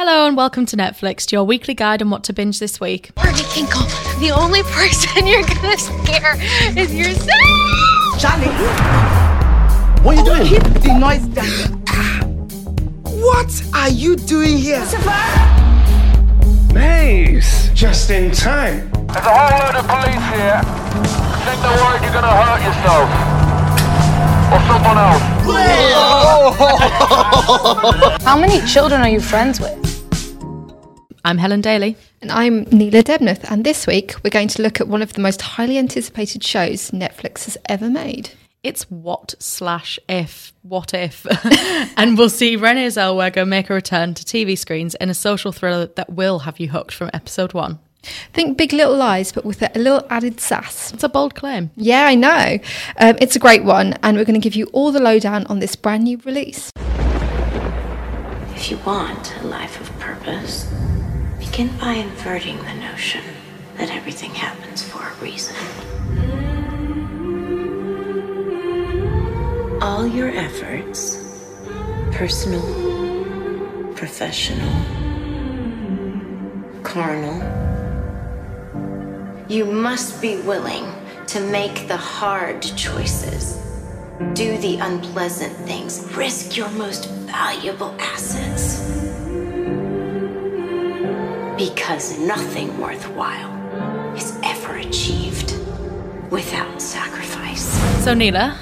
Hello and welcome to Netflix, your weekly guide on what to binge this week. Marty Kinkle, the only person you're gonna scare is yourself! Charlie! What are you doing? Keep the noise down. What are you doing here? Maze! Just in time. There's a whole load of police here. Take the word you're gonna hurt yourself. Or someone else. Whoa. How many children are you friends with? I'm Helen Daly. And I'm Neelanjona Debnath, and this week we're going to look at one of the most highly anticipated shows Netflix has ever made. It's What/If. And we'll see Renée Zellweger make a return to TV screens in a social thriller that will have you hooked from episode one. Think Big Little Lies, but with a little added sass. It's a bold claim. Yeah, I know. It's a great one, and we're going to give you all the lowdown on this brand new release. If you want a life of purpose, begin by inverting the notion that everything happens for a reason. All your efforts, personal, professional, carnal, you must be willing to make the hard choices, do the unpleasant things, risk your most valuable assets. Because nothing worthwhile is ever achieved without sacrifice. So Neela,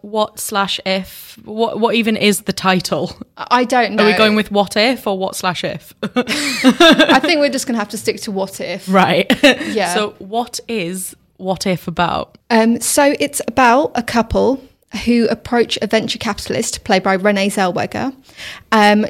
what/if, what even is the title? I don't know. Are we going with What If or What/If? I think we're just going to have to stick to What If. Right. Yeah. So what is What If about? So it's about a couple who approach a venture capitalist, played by Renée Zellweger,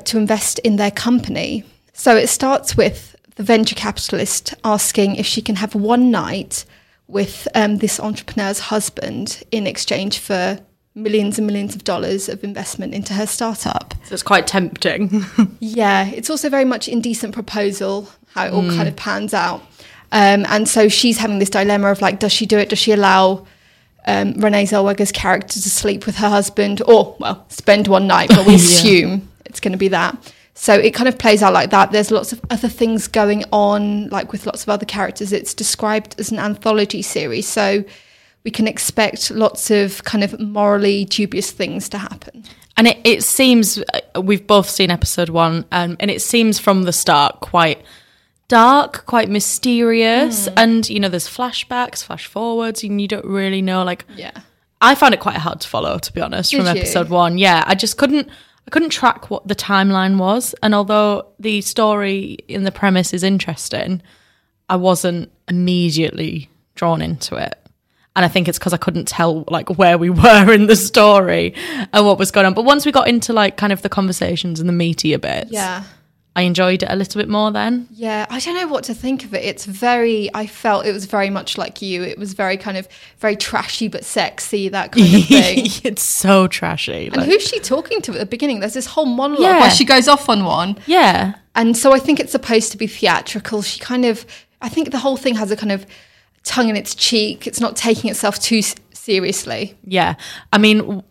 to invest in their company. So it starts with the venture capitalist asking if she can have one night with this entrepreneur's husband in exchange for millions and millions of dollars of investment into her startup. So it's quite tempting. Yeah, it's also very much Indecent Proposal, how it all kind of pans out. And so she's having this dilemma of like, does she do it? Does she allow Renée Zellweger's character to sleep with her husband or, well, spend one night, but we assume it's going to be that. So it kind of plays out like that. There's lots of other things going on, like with lots of other characters. It's described as an anthology series, so we can expect lots of kind of morally dubious things to happen. And it seems, we've both seen episode one, and it seems from the start quite dark, quite mysterious. And, you know, there's flashbacks, flash forwards, and you don't really know, like... Yeah. I found it quite hard to follow, to be honest, from episode one. Yeah, I just couldn't track what the timeline was, and although the story in the premise is interesting, I wasn't immediately drawn into it. And I think it's because I couldn't tell like where we were in the story and what was going on. But once we got into like kind of the conversations and the meatier bits, I enjoyed it a little bit more then. Yeah, I don't know what to think of it. It's very, I felt it was very much like you. It was very kind of, very trashy but sexy, that kind of thing. It's so trashy. And like, who's she talking to at the beginning? There's this whole monologue where she goes off on one. Yeah. And so I think it's supposed to be theatrical. She kind of, I think the whole thing has a kind of tongue in its cheek. It's not taking itself too seriously. Yeah. I mean,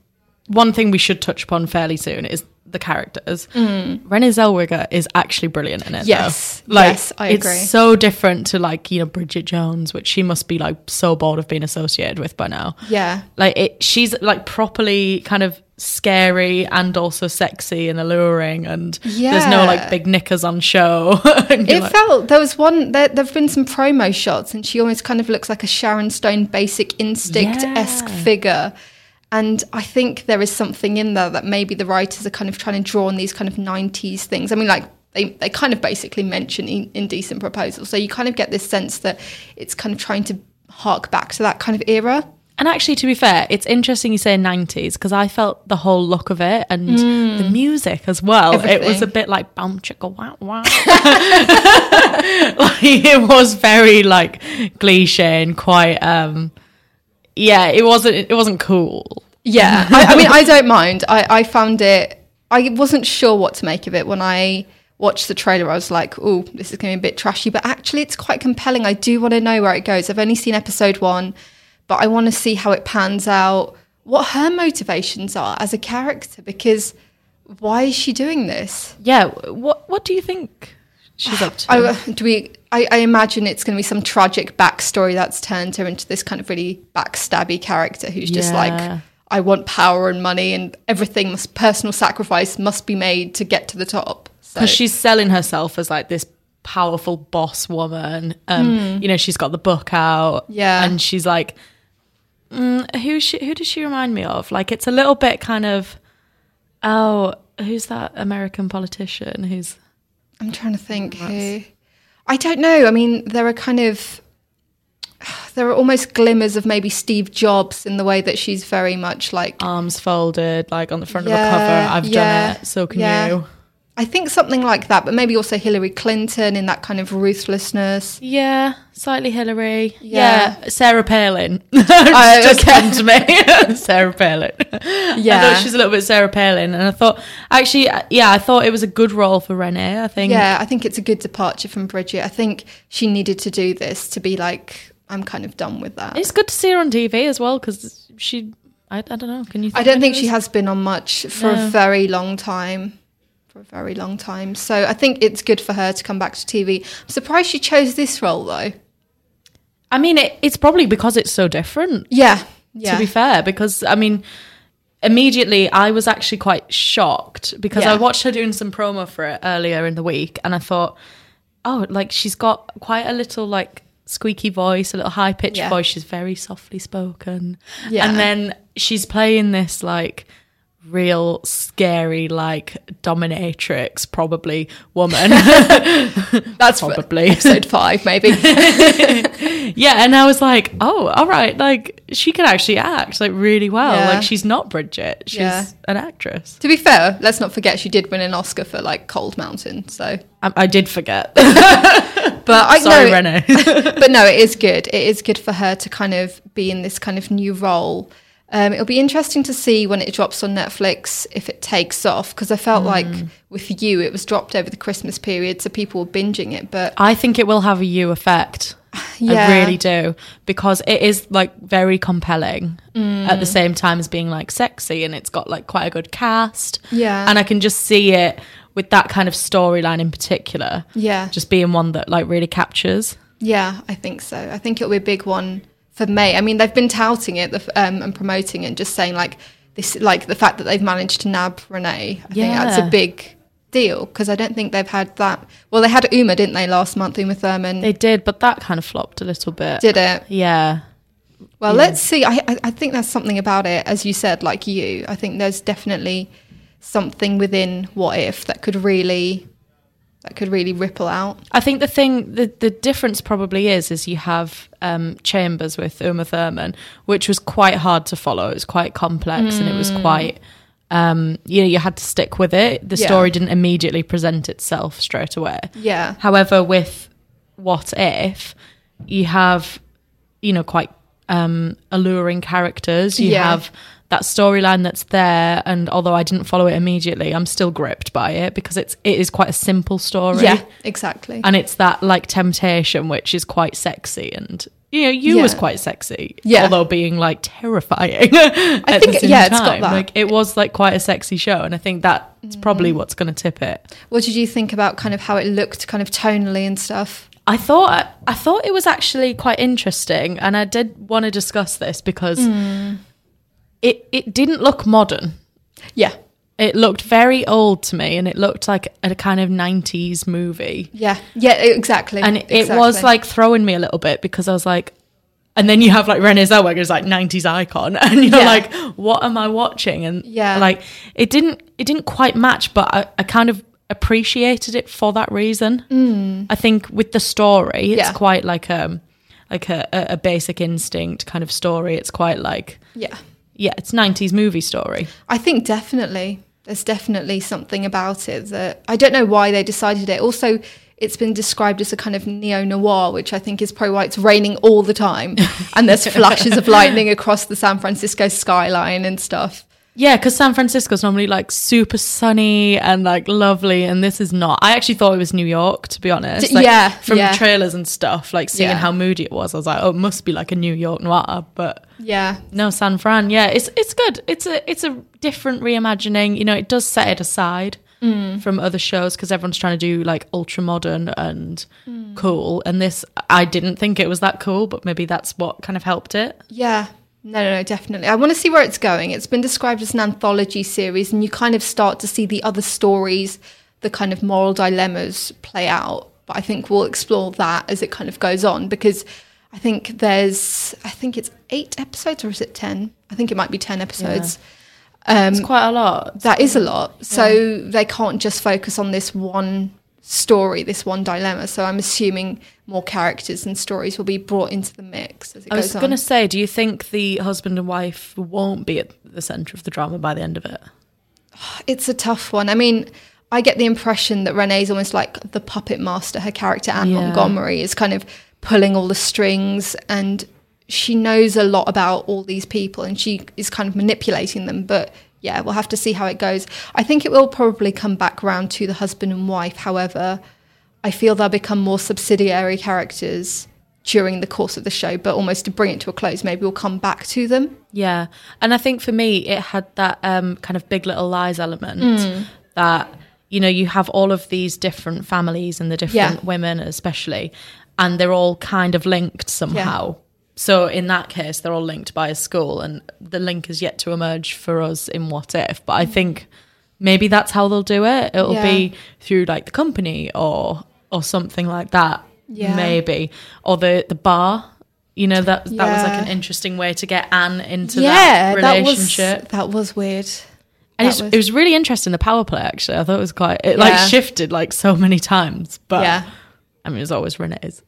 one thing we should touch upon fairly soon is the characters. Renée Zellweger is actually brilliant in it. Yes, I agree. It's so different to like, you know, Bridget Jones, which she must be like so bored of being associated with by now. Yeah. Like she's like properly kind of scary and also sexy and alluring, and there's no like big knickers on show. It like, felt there was one there've been some promo shots and she almost kind of looks like a Sharon Stone Basic Instinct-esque figure. And I think there is something in there that maybe the writers are kind of trying to draw on these kind of 90s things. I mean, like, they kind of basically mention Indecent Proposal. So you kind of get this sense that it's kind of trying to hark back to that kind of era. And actually, to be fair, it's interesting you say 90s, because I felt the whole look of it and the music as well. Everything. It was a bit like bum chicka wow wow. Like, it was very, like, cliche and quite... yeah, it wasn't cool. Yeah, I mean, I don't mind. I found it... I wasn't sure what to make of it when I watched the trailer. I was like, oh, this is going to be a bit trashy. But actually, it's quite compelling. I do want to know where it goes. I've only seen episode one, but I want to see how it pans out, what her motivations are as a character, because why is she doing this? Yeah, what do you think she's up to? I imagine it's going to be some tragic backstory that's turned her into this kind of really backstabby character who's just like, I want power and money and everything, personal sacrifice must be made to get to the top. Because she's selling herself as like this powerful boss woman. You know, she's got the book out. Yeah. And she's like, who does she remind me of? Like, it's a little bit kind of, who's that American politician who's... I'm trying to think who... I don't know. I mean, there are almost glimmers of maybe Steve Jobs in the way that she's very much like... Arms folded, like on the front of a cover. I've done it, so can you. I think something like that, but maybe also Hillary Clinton in that kind of ruthlessness. Yeah, slightly Hillary. Yeah. Sarah Palin. Just came to me. Sarah Palin. Yeah. I thought she's a little bit Sarah Palin. And I thought, actually, I thought it was a good role for Renée, I think. Yeah, I think it's a good departure from Bridget. I think she needed to do this to be like, I'm kind of done with that. It's good to see her on TV as well, because she, I don't know, can you think I don't think she has been on much for a very long time. So I think it's good for her to come back to TV. I'm surprised she chose this role, though. I mean, it's probably because it's so different. Yeah. To be fair, because, I mean, immediately I was actually quite shocked because I watched her doing some promo for it earlier in the week and I thought, like, she's got quite a little, like, squeaky voice, a little high-pitched voice. She's very softly spoken. Yeah. And then she's playing this, like... real scary, like dominatrix, probably woman. That's probably episode 5, maybe. Yeah, and I was like, all right, like she can actually act like really well. Yeah. Like she's not Bridget; she's an actress. To be fair, let's not forget she did win an Oscar for like Cold Mountain. So I did forget, but Renée. But no, it is good. It is good for her to kind of be in this kind of new role. It'll be interesting to see when it drops on Netflix if it takes off, because I felt like with You, it was dropped over the Christmas period, so people were binging it. But I think it will have a You effect. Yeah. I really do, because it is like very compelling at the same time as being like sexy, and it's got like quite a good cast. Yeah, and I can just see it with that kind of storyline in particular. Yeah, just being one that like really captures. Yeah, I think so. I think it'll be a big one. For May, I mean, they've been touting it and promoting it and just saying, like, this, like the fact that they've managed to nab Renée, I think that's a big deal, because I don't think they've had that. Well, they had Uma, didn't they, last month, Uma Thurman? They did, but that kind of flopped a little bit. Did it? Yeah. Well, let's see. I think there's something about it, as you said, like You. I think there's definitely something within What If that could really... that could really ripple out. I think the difference probably is you have Chambers with Uma Thurman, which was quite hard to follow. It was quite complex and it was quite, you had to stick with it. The story didn't immediately present itself straight away. Yeah. However, with What If, you have, quite alluring characters. You have that storyline that's there, and although I didn't follow it immediately, I'm still gripped by it because it is quite a simple story. Yeah, exactly. And it's that like temptation which is quite sexy, and You was quite sexy, although being like terrifying. I think it's got that. Like, it was like quite a sexy show, and I think that's probably what's going to tip it. What did you think about kind of how it looked, kind of tonally and stuff? I thought it was actually quite interesting, and I did want to discuss this because. It didn't look modern. Yeah. It looked very old to me, and it looked like a kind of 90s movie. Yeah. Yeah, exactly. And it was like throwing me a little bit, because I was like, and then you have like Renée Zellweger is like 90s icon, and you're like, what am I watching? And like it didn't quite match, but I kind of appreciated it for that reason. I think with the story, it's quite like a Basic Instinct kind of story. It's quite like yeah, it's 90s movie story. I think definitely. There's definitely something about it that... I don't know why they decided it. Also, it's been described as a kind of neo-noir, which I think is probably why it's raining all the time. And there's flashes of lightning across the San Francisco skyline and stuff. Yeah, because San Francisco's normally like super sunny and like lovely, and this is not. I actually thought it was New York, to be honest. Like, yeah, from trailers and stuff, like seeing how moody it was, I was like, oh, it must be like a New York noir. But yeah, no, San Fran. Yeah, it's good. It's a different reimagining. You know, it does set it aside from other shows because everyone's trying to do like ultra modern and cool. And this, I didn't think it was that cool, but maybe that's what kind of helped it. Yeah. No, definitely. I want to see where it's going. It's been described as an anthology series, and you kind of start to see the other stories, the kind of moral dilemmas play out. But I think we'll explore that as it kind of goes on, because I think it's 8 episodes, or is it 10? I think it might be 10 episodes. Yeah. It's quite a lot. That is a lot. So they can't just focus on this one story, this one dilemma. So I'm assuming more characters and stories will be brought into the mix as it goes on. I was going to say, do you think the husband and wife won't be at the centre of the drama by the end of it? It's a tough one. I mean, I get the impression that Renée's almost like the puppet master. Her character, Anne Montgomery, is kind of pulling all the strings, and she knows a lot about all these people and she is kind of manipulating them. But yeah, we'll have to see how it goes. I think it will probably come back round to the husband and wife. However, I feel they'll become more subsidiary characters during the course of the show, but almost to bring it to a close, maybe we'll come back to them. Yeah. And I think for me, it had that kind of Big Little Lies element that, you know, you have all of these different families and the different women especially, and they're all kind of linked somehow. Yeah. So in that case, they're all linked by a school, and the link is yet to emerge for us in What If. But I think maybe that's how they'll do it. It'll be through like the company or something like that, maybe. Or the bar, you know, that was like an interesting way to get Anne into that relationship. That was weird. And it was really interesting, the power play, actually. I thought it was quite... It like shifted like so many times, but... Yeah. I mean, as always, Renée's.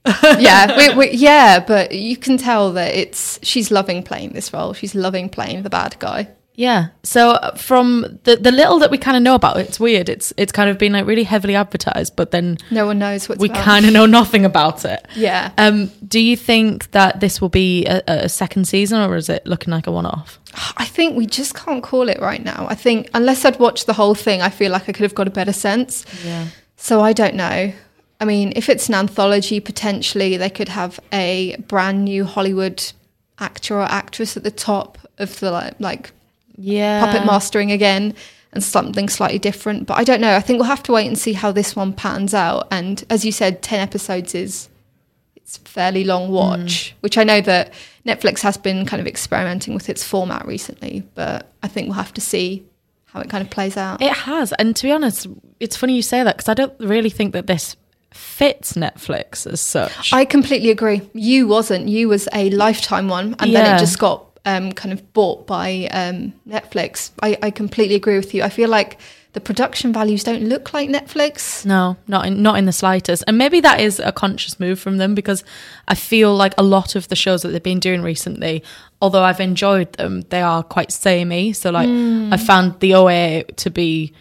But you can tell that she's loving playing this role. She's loving playing the bad guy. Yeah. So from the little that we kind of know about it, it's weird. It's kind of been like really heavily advertised, but then no one knows what we kind of know nothing about it. Yeah. Do you think that this will be a second season, or is it looking like a one-off? I think we just can't call it right now. I think unless I'd watched the whole thing, I feel like I could have got a better sense. Yeah. So I don't know. I mean, if it's an anthology, potentially they could have a brand new Hollywood actor or actress at the top of the puppet mastering again, and something slightly different. But I don't know. I think we'll have to wait and see how this one pans out. And as you said, 10 episodes it's a fairly long watch, which I know that Netflix has been kind of experimenting with its format recently, but I think we'll have to see how it kind of plays out. It has. And to be honest, it's funny you say that, because I don't really think that this fits Netflix as such. I completely agree. You was a Lifetime one, and then it just got kind of bought by Netflix. I completely agree with you. I feel like the production values don't look like Netflix. No, not in the slightest. And maybe that is a conscious move from them, because I feel like a lot of the shows that they've been doing recently, although I've enjoyed them, they are quite samey. So like I found the OA to be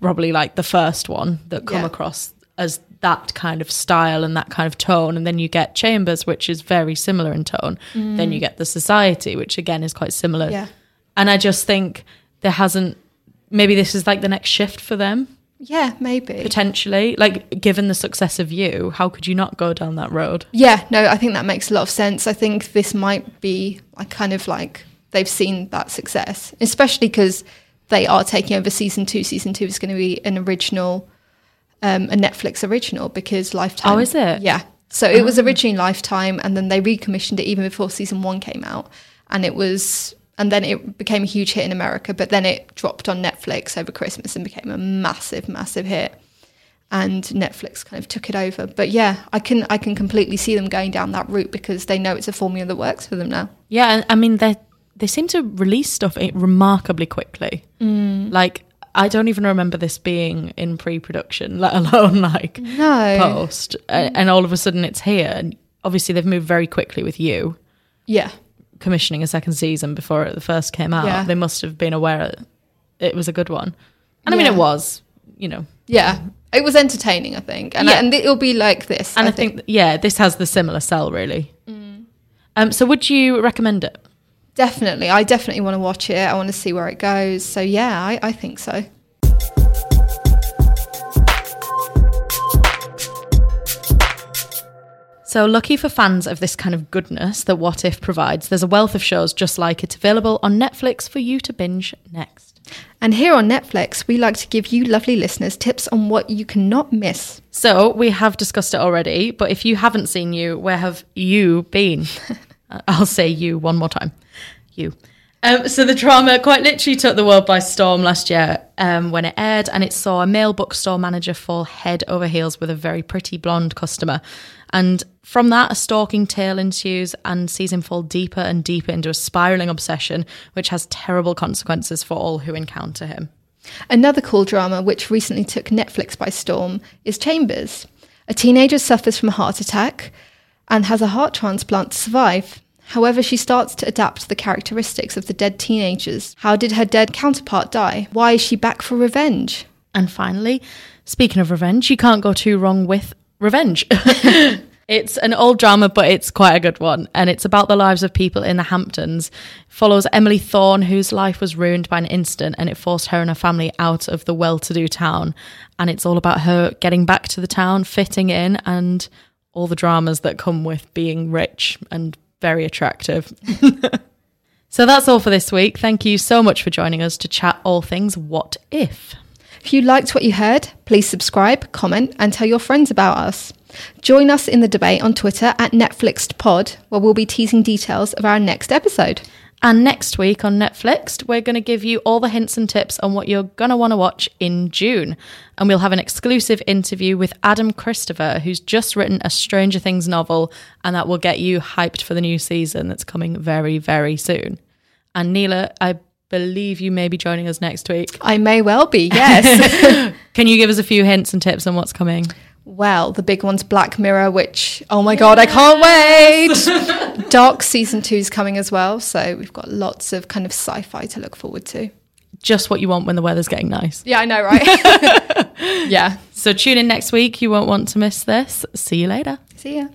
probably like the first one that come across as that kind of style and that kind of tone. And then you get Chambers, which is very similar in tone. Then you get The Society, which again is quite similar. Yeah. And I just think maybe this is like the next shift for them. Yeah, maybe. Potentially. Like, given the success of You, how could you not go down that road? Yeah, no, I think that makes a lot of sense. I think this might be like they've seen that success, especially because they are taking over season 2. Season 2 is going to be an original... a Netflix original, because Lifetime... Oh, is it? Yeah. So it was originally Lifetime, and then they recommissioned it even before season 1 came out. And then it became a huge hit in America, but then it dropped on Netflix over Christmas and became a massive, massive hit. And Netflix kind of took it over. But yeah, I can completely see them going down that route, because they know it's a formula that works for them now. Yeah, I mean, they seem to release stuff remarkably quickly. Like... I don't even remember this being in pre-production, let alone post. And all of a sudden it's here. And obviously they've moved very quickly with You. Yeah. Commissioning a second season before the first came out. Yeah. They must have been aware it was a good one. And I mean, it was, you know. Yeah. It was entertaining, I think. And and it'll be like this. And I think this has the similar sell, really. So would you recommend it? Definitely. I definitely want to watch it. I want to see where it goes. So yeah, I think so. So lucky for fans of this kind of goodness that What If provides, there's a wealth of shows just like it available on Netflix for you to binge next. And here on Netflix, we like to give you lovely listeners tips on what you cannot miss. So we have discussed it already, but if you haven't seen You, where have you been? I'll say you one more time. You. So the drama quite literally took the world by storm last year when it aired, and it saw a male bookstore manager fall head over heels with a very pretty blonde customer. And from that, a stalking tale ensues and sees him fall deeper and deeper into a spiralling obsession, which has terrible consequences for all who encounter him. Another cool drama which recently took Netflix by storm is Chambers. A teenager suffers from a heart attack and has a heart transplant to survive. However, she starts to adapt to the characteristics of the dead teenagers. How did her dead counterpart die? Why is she back for revenge? And finally, speaking of revenge, you can't go too wrong with revenge. It's an old drama, but it's quite a good one. And it's about the lives of people in the Hamptons. It follows Emily Thorne, whose life was ruined by an incident, and it forced her and her family out of the well-to-do town. And it's all about her getting back to the town, fitting in, and all the dramas that come with being rich and very attractive. So that's all for this week. Thank you so much for joining us to chat all things What If. If you liked what you heard, please subscribe, comment, and tell your friends about us. Join us in the debate on Twitter at NetflixedPod, where we'll be teasing details of our next episode. And next week on Netflixed, we're going to give you all the hints and tips on what you're going to want to watch in June. And we'll have an exclusive interview with Adam Christopher, who's just written a Stranger Things novel, and that will get you hyped for the new season that's coming very, very soon. And Neela, I believe you may be joining us next week. I may well be, yes. Can you give us a few hints and tips on what's coming? Well, the big one's Black Mirror, which, oh my God, I can't wait. Dark season 2 is coming as well. So we've got lots of kind of sci-fi to look forward to. Just what you want when the weather's getting nice. Yeah, I know, right? Yeah. So tune in next week. You won't want to miss this. See you later. See ya.